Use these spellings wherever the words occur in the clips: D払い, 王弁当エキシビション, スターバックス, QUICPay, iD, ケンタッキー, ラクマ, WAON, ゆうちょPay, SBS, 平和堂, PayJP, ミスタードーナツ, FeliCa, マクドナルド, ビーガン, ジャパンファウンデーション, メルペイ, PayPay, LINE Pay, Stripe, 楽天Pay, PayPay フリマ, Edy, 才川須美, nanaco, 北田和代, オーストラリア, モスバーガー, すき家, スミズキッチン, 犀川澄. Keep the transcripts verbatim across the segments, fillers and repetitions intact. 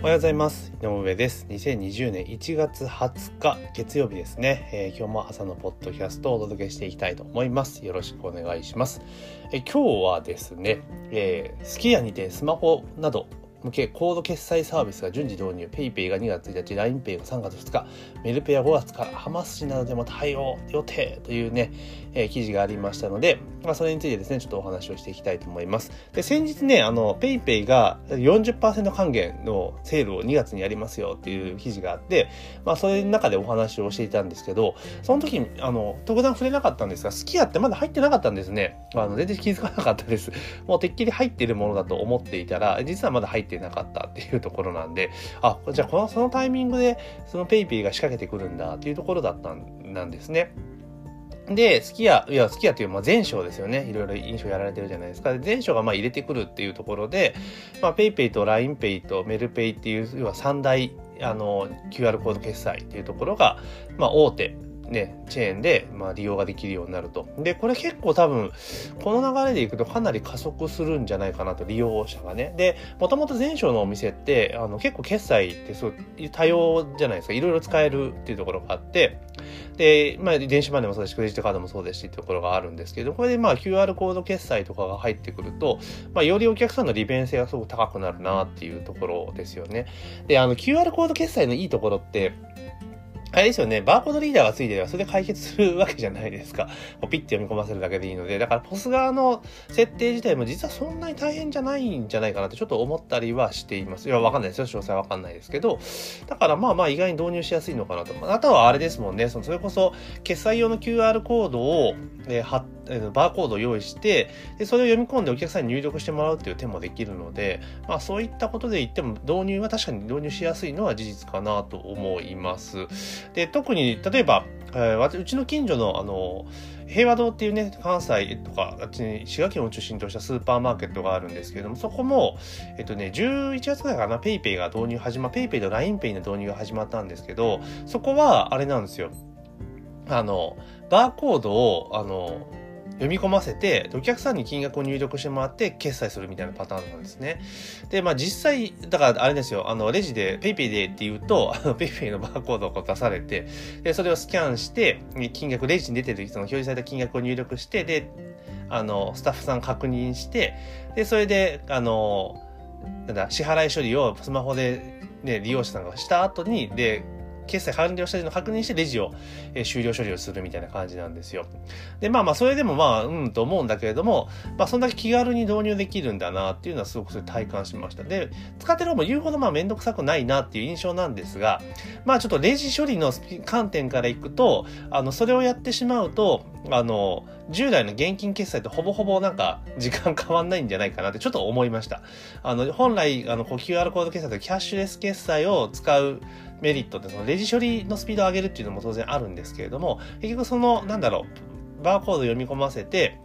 おはようございます、井上です。にせんにじゅうねんいちがつはつか月曜日ですね、えー、今日も朝のポッドキャストをお届けしていきたいと思います。よろしくお願いします。えー、今日はですね、えー、すき家にてスマホなど向けコード決済サービスが順次導入、 PayPay がにがつついたち、 ライン Pay がさんがつふつか、メルペイはごがつから、ハマス市などでも対応予定というね、えー、記事がありましたので、まあ、それについてですねちょっとお話をしていきたいと思います。で、先日ね、あの PayPay が よんじゅっパーセント 還元のセールをにがつにやりますよっていう記事があって、まあ、それの中でお話をしていたんですけど、その時にあの特段触れなかったんですが、すき家ってまだ入ってなかったんですね。あの全然気づかなかったです。もうてっきり入っているものだと思っていたら、実はまだ入っててなかったっていうところなんで、あ、じゃあこのそのタイミングでそのペイペイが仕掛けてくるんだっていうところだったんなんですね。で、すき家、いや、すき家という、まあ、全商ですよね。いろいろ飲食やられてるじゃないですか。全商が、まあ、入れてくるっていうところで、まあ、ペイペイと ライン ペイとメルペイっていう、要はさん大、あの、キューアール コード決済っていうところが、まあ、大手。ね、チェーンで、まあ、利用ができるようになると。で、これ結構多分、この流れでいくとかなり加速するんじゃないかなと、利用者がね。で、もともと全商のお店って、あの、結構決済ってそう、多様じゃないですか。いろいろ使えるっていうところがあって、で、まあ、電子マネーもそうですし、クレジットカードもそうですしっていうところがあるんですけど、これでまあ、キューアール コード決済とかが入ってくると、まあ、よりお客さんの利便性がすごく高くなるなっていうところですよね。で、あの、キューアール コード決済のいいところって、あれですよね、バーコードリーダーがついてればそれで解決するわけじゃないですか。ピッて読み込ませるだけでいいので、だからポス側の設定自体も実はそんなに大変じゃないんじゃないかなってちょっと思ったりはしています。いや、わかんないですよ。詳細はわかんないですけど、だからまあまあ意外に導入しやすいのかなと。あとはあれですもんね、そのそれこそ決済用の キューアール コードを、えー、はバーコードを用意して、でそれを読み込んでお客さんに入力してもらうっていう手もできるので、まあそういったことで言っても導入は確かに導入しやすいのは事実かなと思います。で、特に例えば、えー、うちの近所のあの平和堂っていうね、関西とかあっちに滋賀県を中心としたスーパーマーケットがあるんですけれども、そこもえっとねじゅういちがつぐらいかな、ペイペイが導入始まペイペイと ライン ペイの導入が始まったんですけど、そこはあれなんですよ、あのバーコードをあの読み込ませて、お客さんに金額を入力してもらって決済するみたいなパターンなんですね。で、まあ実際、だからあれですよ、あの、レジで PayPay でって言うと、あの PayPay のバーコードを出されて、で、それをスキャンして、金額、レジに出てる、その表示された金額を入力して、で、あの、スタッフさん確認して、で、それで、あの、なんだ、支払い処理をスマホで、ね、利用者さんがした後に、で、決済完了したのを確認してレジを、えー、終了処理をするみたいな感じなんですよ。で、まあまあそれでもまあうんと思うんだけれども、まあそんだけ気軽に導入できるんだなっていうのはすごくそれ体感しました。で、使ってる方も言うほどまあめんどくさくないなっていう印象なんですが、まあちょっとレジ処理の観点からいくと、あのそれをやってしまうと、あの従来の現金決済とほぼほぼなんか時間変わんないんじゃないかなってちょっと思いました。あの本来あの キューアール コード決済とキャッシュレス決済を使うメリットって、そのレジ処理のスピードを上げるっていうのも当然あるんですけれども、結局そのなんだろう、バーコード読み込ませて、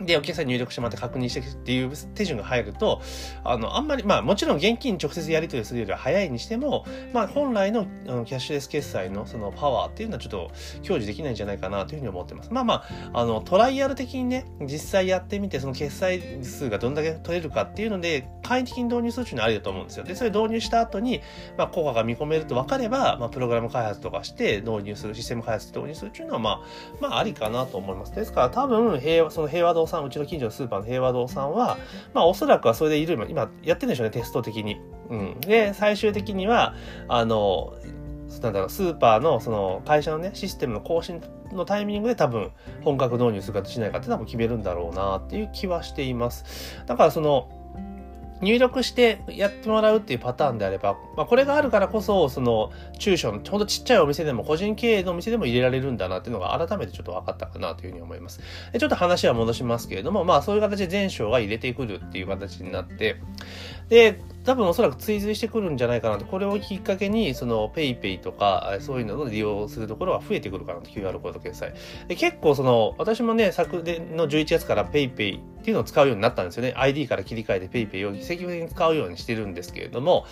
でお客さんに入力してもらって確認してっていう手順が入ると、あのあんまりまあもちろん現金直接やり取りするよりは早いにしても、まあ本来のあのキャッシュレス決済のそのパワーっていうのはちょっと享受できないんじゃないかなというふうに思ってます。まあまああのトライアル的にね、実際やってみてその決済数がどんだけ取れるかっていうので簡易的に導入するっていうのはありだと思うんですよ。でそれ導入した後にまあ効果が見込めると分かれば、まあプログラム開発とかして導入する、システム開発導入するっていうのはまあまあありかなと思います。ですから多分平和その平和堂さん、うちの近所のスーパーの平和堂さんは、まあおそらくはそれでいろいろ今やってるんでしょうね、テスト的に。うん、で最終的にはあのなんだろう、スーパーのその会社のねシステムの更新のタイミングで多分本格導入するかしないかって多分決めるんだろうなっていう気はしています。だからその入力してやってもらうっていうパターンであれば、まあこれがあるからこそ、その中小のほんとちっちゃいお店でも個人経営のお店でも入れられるんだなっていうのが改めてちょっと分かったかなというふうに思います。でちょっと話は戻しますけれども、まあそういう形で全商が入れてくるっていう形になって、で、多分おそらく追随してくるんじゃないかなと、これをきっかけにその PayPay とかそういうのを利用するところは増えてくるかなと、 キューアール コード決済で結構その私もね昨年のじゅういちがつから PayPay っていうのを使うようになったんですよね。 アイディー から切り替えて PayPay を積極的に使うようにしてるんですけれども、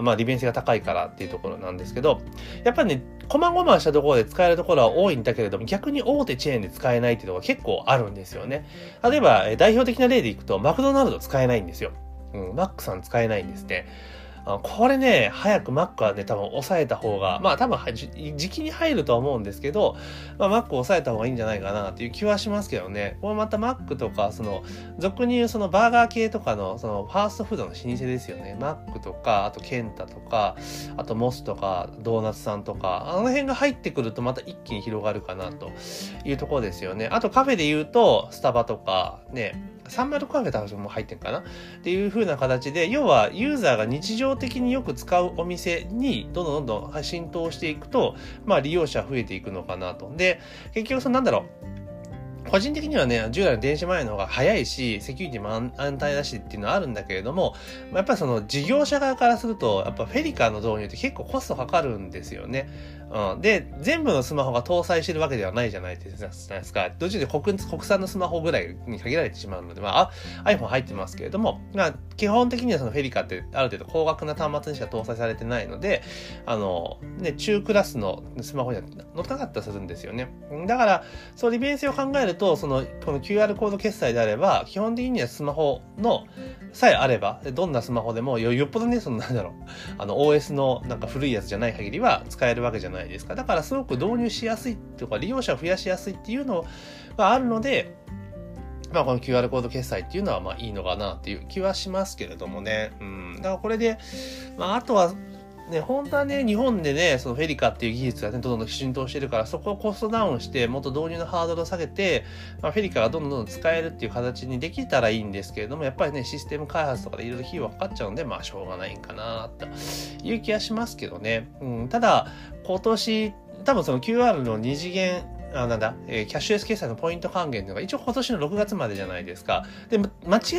まあ利便性が高いからっていうところなんですけど、やっぱりねこまごましたところで使えるところは多いんだけれども、逆に大手チェーンで使えないっていうのが結構あるんですよね。例えば代表的な例でいくとマクドナルド使えないんですよ。うん、マックさん使えないんですね。これね、早く Mac はね、多分抑えた方が、まあ多分時期に入るとは思うんですけど、まあ、Mac を抑えた方がいいんじゃないかなっていう気はしますけどね。これまた Mac とか、その、俗に言うそのバーガー系とかの、そのファーストフードの老舗ですよね。Mac とか、あとケンタとか、あとモスとか、ドーナツさんとか、あの辺が入ってくるとまた一気に広がるかなというところですよね。あとカフェで言うと、スタバとか、ね、サンマルカフェ多分も入ってるかなっていう風な形で、要はユーザーが日常的によく使うお店にどんどんどんどん浸透していくと、まあ利用者増えていくのかなと。で、結局そのなんだろう。個人的にはね、従来の電子マネーの方が早いし、セキュリティも安泰だしっていうのはあるんだけれども、やっぱりその事業者側からすると、やっぱフェリカの導入って結構コストかかるんですよね。うん、で、全部のスマホが搭載してるわけではないじゃないですか。どっちで 国, 国産のスマホぐらいに限られてしまうので、まあ、iPhone 入ってますけれども、まあ、基本的にはそのフェリカってある程度高額な端末にしか搭載されてないので、あの、ね、中クラスのスマホには乗らなかったりするんですよね。だから、そう利便性を考えると、とそのこの キューアール コード決済であれば基本的にはスマホのさえあればどんなスマホでも よ, よっぽどねそのなんだろうあの オーエス のなんか古いやつじゃない限りは使えるわけじゃないですか。だからすごく導入しやすいとか利用者を増やしやすいっていうのがあるので、まあこの キューアール コード決済っていうのはまあいいのかなっていう気はしますけれどもね。うん、だからこれでまああとは。ね、本当はね、日本でね、そのフェリカっていう技術がね、どんどん浸透してるから、そこをコストダウンして、もっと導入のハードルを下げて、まあ、フェリカがどんどんどん使えるっていう形にできたらいいんですけれども、やっぱりね、システム開発とかでいろいろ費用がかかっちゃうんで、まあ、しょうがないんかな、という気はしますけどね。うん、ただ、今年、多分その キューアール の二次元、あなんだ、えー、キャッシュレス決済のポイント還元というのが一応今年のろくがつまでじゃないですか。で、間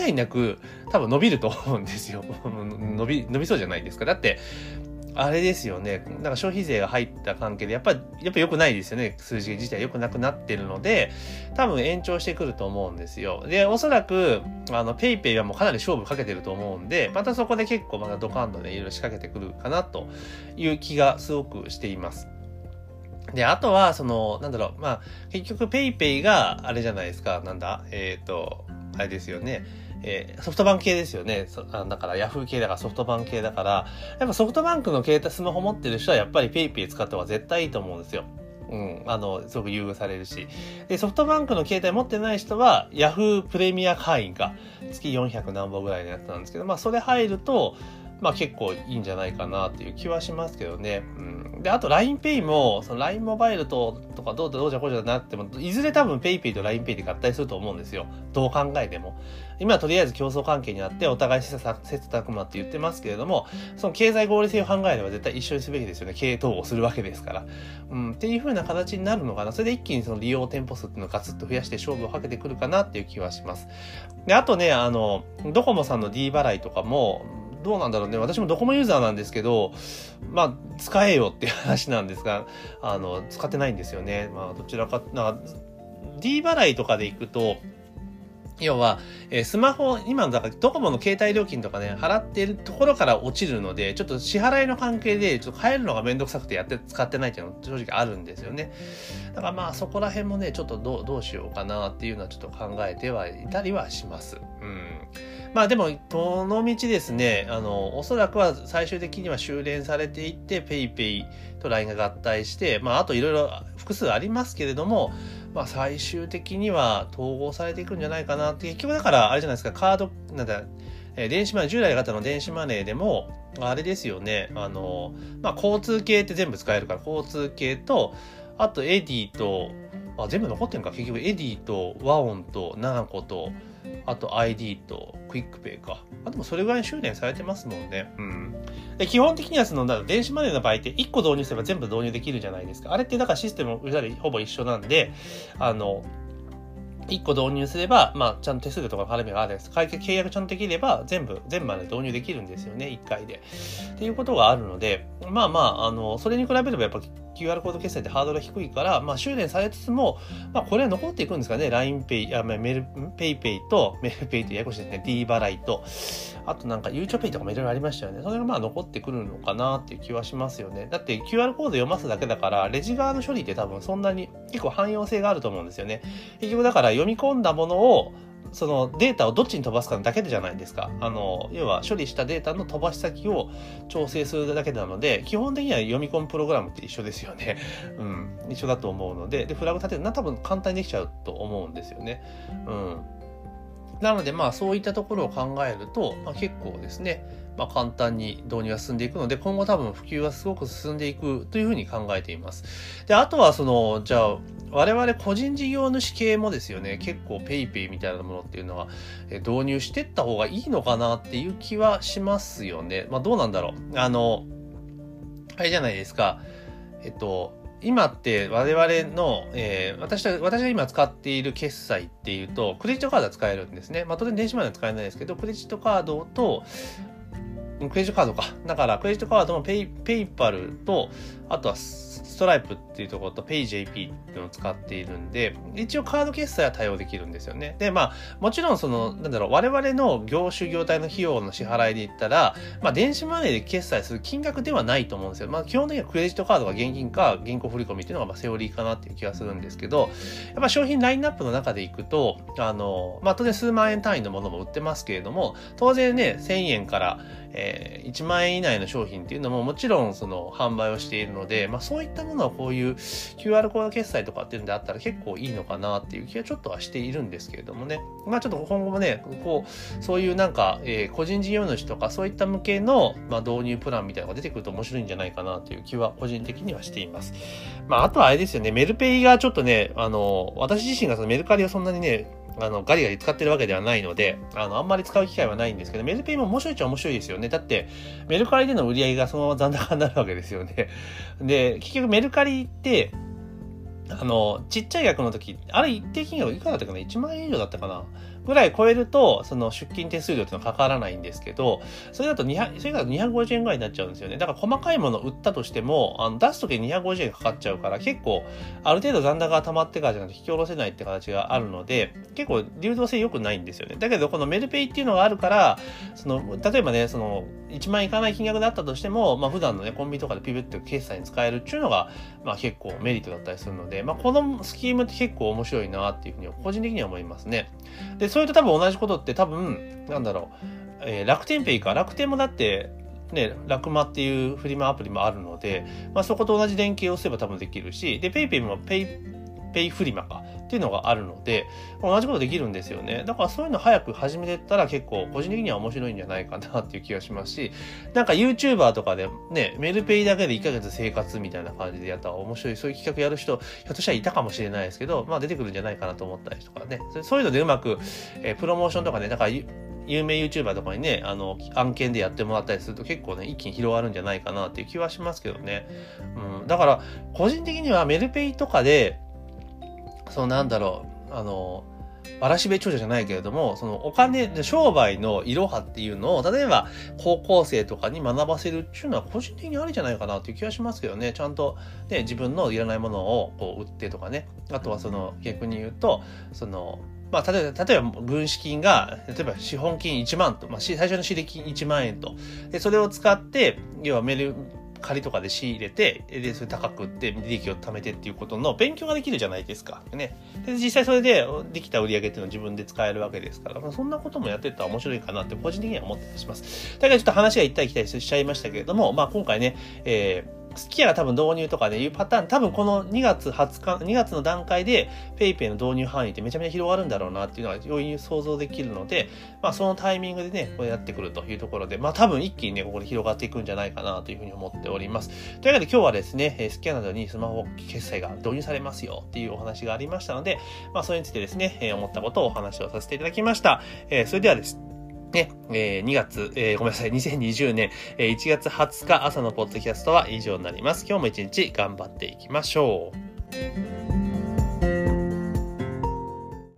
違いなく、多分伸びると思うんですよ。伸び、伸びそうじゃないですか。だって、あれですよね。なんか消費税が入った関係で、やっぱり、やっぱ良くないですよね。数字自体良くなくなってるので、多分延長してくると思うんですよ。で、おそらく、あの、PayPayはもうかなり勝負かけてると思うんで、またそこで結構またドカンとね、いろいろ仕掛けてくるかなという気がすごくしています。で、あとは、その、なんだろう、まあ、結局 PayPay があれじゃないですか。なんだ、えっと、あれですよね。えー、ソフトバンク系ですよね。だからヤフー系だからソフトバンク系だから、やっぱソフトバンクの携帯スマホ持ってる人はやっぱり PayPay 使った方が絶対いいと思うんですよ。うん、あの、すごく優遇されるし。で、ソフトバンクの携帯持ってない人は、ヤフープレミア会員か。月よんひゃく何本ぐらいのやつなんですけど、まあそれ入ると、まあ結構いいんじゃないかなっていう気はしますけどね。うん、で、あと ライン Pay も、その ライン モバイルと、とかどうどうじゃこうじゃなっても、いずれ多分 PayPay と ライン Pay で合体すると思うんですよ。どう考えても。今はとりあえず競争関係にあって、お互い切磋琢磨って言ってますけれども、その経済合理性を考えれば絶対一緒にすべきですよね。経営統合するわけですから。うん、っていう風な形になるのかな。それで一気にその利用店舗数っていうのをガツッと増やして勝負をかけてくるかなっていう気はします。で、あとね、あの、ドコモさんの D 払いとかも、どうなんだろうね。私もドコモユーザーなんですけど、まあ、使えよっていう話なんですが、あの、使ってないんですよね。まあ、どちらか、なんか、D 払いとかで行くと、要は、えー、スマホ、今のだからドコモの携帯料金とかね、払っているところから落ちるので、ちょっと支払いの関係で、ちょっと変えるのがめんどくさくてやって、使ってないっていうのは正直あるんですよね。だからまあそこら辺もね、ちょっとどう、どうしようかなっていうのはちょっと考えてはいたりはします。うん。まあでも、どの道ですね、あの、おそらくは最終的には修練されていって、PayPayと ライン が合体して、まああといろいろ複数ありますけれども、まあ最終的には統合されていくんじゃないかなって、結局だからあれじゃないですか、カード、なんだ、電子マネー、従来型の電子マネーでも、あれですよね、あの、まあ交通系って全部使えるから、交通系と、あとエディと、あ、全部残ってんか、結局エディとワオンとナナコと、あと アイディー とクイックペイか。あともそれぐらいに修練されてますもんね。うん。で、基本的にはその、電子マネーの場合っていっこ導入すれば全部導入できるじゃないですか。あれってだからシステムほぼ一緒なんで、あの、いっこ導入すれば、まあ、ちゃんと手数とかの払い目があるんです。契約ちゃんとできれば、全部、全部まで導入できるんですよね、いっかいで。っていうことがあるので、まあまあ、あの、それに比べればやっぱ キューアール コード決済ってハードルが低いから、まあ、修練されつつも、まあ、これは残っていくんですかね。LINE Pay、あ、メル、PayPay と、メル Pay とややこしいですね。D 払いと、あとなんか、ゆうちょ Pay とかもいろいろありましたよね。それがまあ、残ってくるのかなっていう気はしますよね。だって、キューアール コード読ますだけだから、レジ側の処理って多分そんなに、結構汎用性があると思うんですよね。結局だから、読み込んだものをそのデータをどっちに飛ばすかだけじゃないですか。あの要は処理したデータの飛ばし先を調整するだけなので、基本的には読み込むプログラムって一緒ですよね。うん、一緒だと思うので、でフラグ立てるのは多分簡単にできちゃうと思うんですよね。うん、なのでまあそういったところを考えると、まあ、結構ですね、まあ、簡単に導入が進んでいくので、今後多分普及はすごく進んでいくというふうに考えています。で、あとはその、じゃあ、我々個人事業主系もですよね、結構 PayPay みたいなものっていうのは導入してった方がいいのかなっていう気はしますよね。まあどうなんだろう。あの、あれじゃないですか。えっと、今って我々の、えー、私は、私が今使っている決済っていうと、クレジットカードは使えるんですね。まあ当然電子マネーは使えないですけど、クレジットカードと、クレジットカードか。だから、クレジットカードもペイ、ペイパルと、あとはストライプっていうところと PayJP っていうのを使っているんで、一応カード決済は対応できるんですよね。で、まあ、もちろんその、なんだろう、我々の業種業態の費用の支払いで言ったら、まあ、電子マネーで決済する金額ではないと思うんですよ。まあ、基本的にはクレジットカードが現金か銀行振込っていうのがまあセオリーかなっていう気がするんですけど、やっぱ商品ラインナップの中でいくと、あの、まあ、当然数万円単位のものも売ってますけれども、当然ね、せんえんから、えー、いちまんえん以内の商品っていうのももちろんその販売をしているので、まあそういったものはこういう キューアール コード決済とかっていうんであったら結構いいのかなっていう気はちょっとはしているんですけれどもね。まあちょっと今後もね、こう、そういうなんか、えー、個人事業主とかそういった向けの、まあ、導入プランみたいなのが出てくると面白いんじゃないかなという気は個人的にはしています。まああとはあれですよね、メルペイがちょっとね、あの、私自身がそのメルカリをそんなにね、あのガリガリ使ってるわけではないので、あのあんまり使う機会はないんですけど、メルペイも面白いっちゃ面白いですよね。だってメルカリでの売り上げがそのまま残高になるわけですよね。で、結局メルカリってあのちっちゃい額の時、あれ一定金額いくらだったかな、いちまんえん以上だったかなぐらい超えると、その出金手数料っていうのはかからないんですけど、それだとにひゃく、それだとにひゃくごじゅうえんぐらいになっちゃうんですよね。だから細かいもの売ったとしても、あの出すときににひゃくごじゅうえんかかっちゃうから、結構、ある程度残高が溜まってからじゃなくて引き下ろせないって形があるので、結構流動性良くないんですよね。だけど、このメルペイっていうのがあるから、その、例えばね、その、いちまんいかない金額だったとしても、まあ普段のね、コンビニとかでピピって決済に使えるっていうのが、まあ結構メリットだったりするので、まあこのスキームって結構面白いなっていうふうに、個人的には思いますね。で、それと多分同じことって多分、なんだろう、えー、楽天ペイか。楽天もだって、ね、楽マっていうフリマアプリもあるので、まあそこと同じ連携をすれば多分できるし、で、ペイペイもペイ、ペイフリマかっていうのがあるので、同じことできるんですよね。だからそういうの早く始めてったら結構個人的には面白いんじゃないかなっていう気がしますし、なんか YouTuber とかでね、メルペイだけでいっかげつ生活みたいな感じでやったら面白い、そういう企画やる人、ひょっとしたらいたかもしれないですけど、まあ出てくるんじゃないかなと思ったりとかね。そういうのでうまく、えー、プロモーションとかね、なんか有名 YouTuber とかにね、あの、案件でやってもらったりすると結構ね、一気に広がるんじゃないかなっていう気はしますけどね。うん。だから、個人的にはメルペイとかで、そのなんだろう、あの、わらしべ長者じゃないけれども、そのお金、商売のいろはっていうのを、例えば高校生とかに学ばせるっていうのは個人的にありじゃないかなっていう気がしますけどね。ちゃんとね、自分のいらないものをこう売ってとかね。あとはその逆に言うと、その、まあ、例えば、例えば、軍資金が、例えば、資本金いちまんと、まあ、最初の資金いちまんえんと。で、それを使って、要はメール、借りとかで仕入れて、で、それ高く売って、利益を貯めてっていうことの勉強ができるじゃないですか。ね。で、実際それでできた売り上げっていうのを自分で使えるわけですから、まあ、そんなこともやってったら面白いかなって個人的には思ったりします。だからちょっと話が行ったり来たりしちゃいましたけれども、まあ今回ね、えースキヤが多分導入とかね、いうパターン、多分このにがつはつか、にがつの段階で PayPay の導入範囲ってめちゃめちゃ広がるんだろうなっていうのは容易に想像できるので、まあそのタイミングでね、こうやってくるというところで、まあ多分一気にね、ここで広がっていくんじゃないかなというふうに思っております。というわけで今日はですね、スキヤなどにスマホ決済が導入されますよっていうお話がありましたので、まあそれについてですね、思ったことをお話をさせていただきました。えー、それではですね、ね、えー、にがつ、えー、ごめんなさい、にせんにじゅうねん、えー、いちがつはつか朝のポッドキャストは以上になります。今日も一日頑張っていきましょう。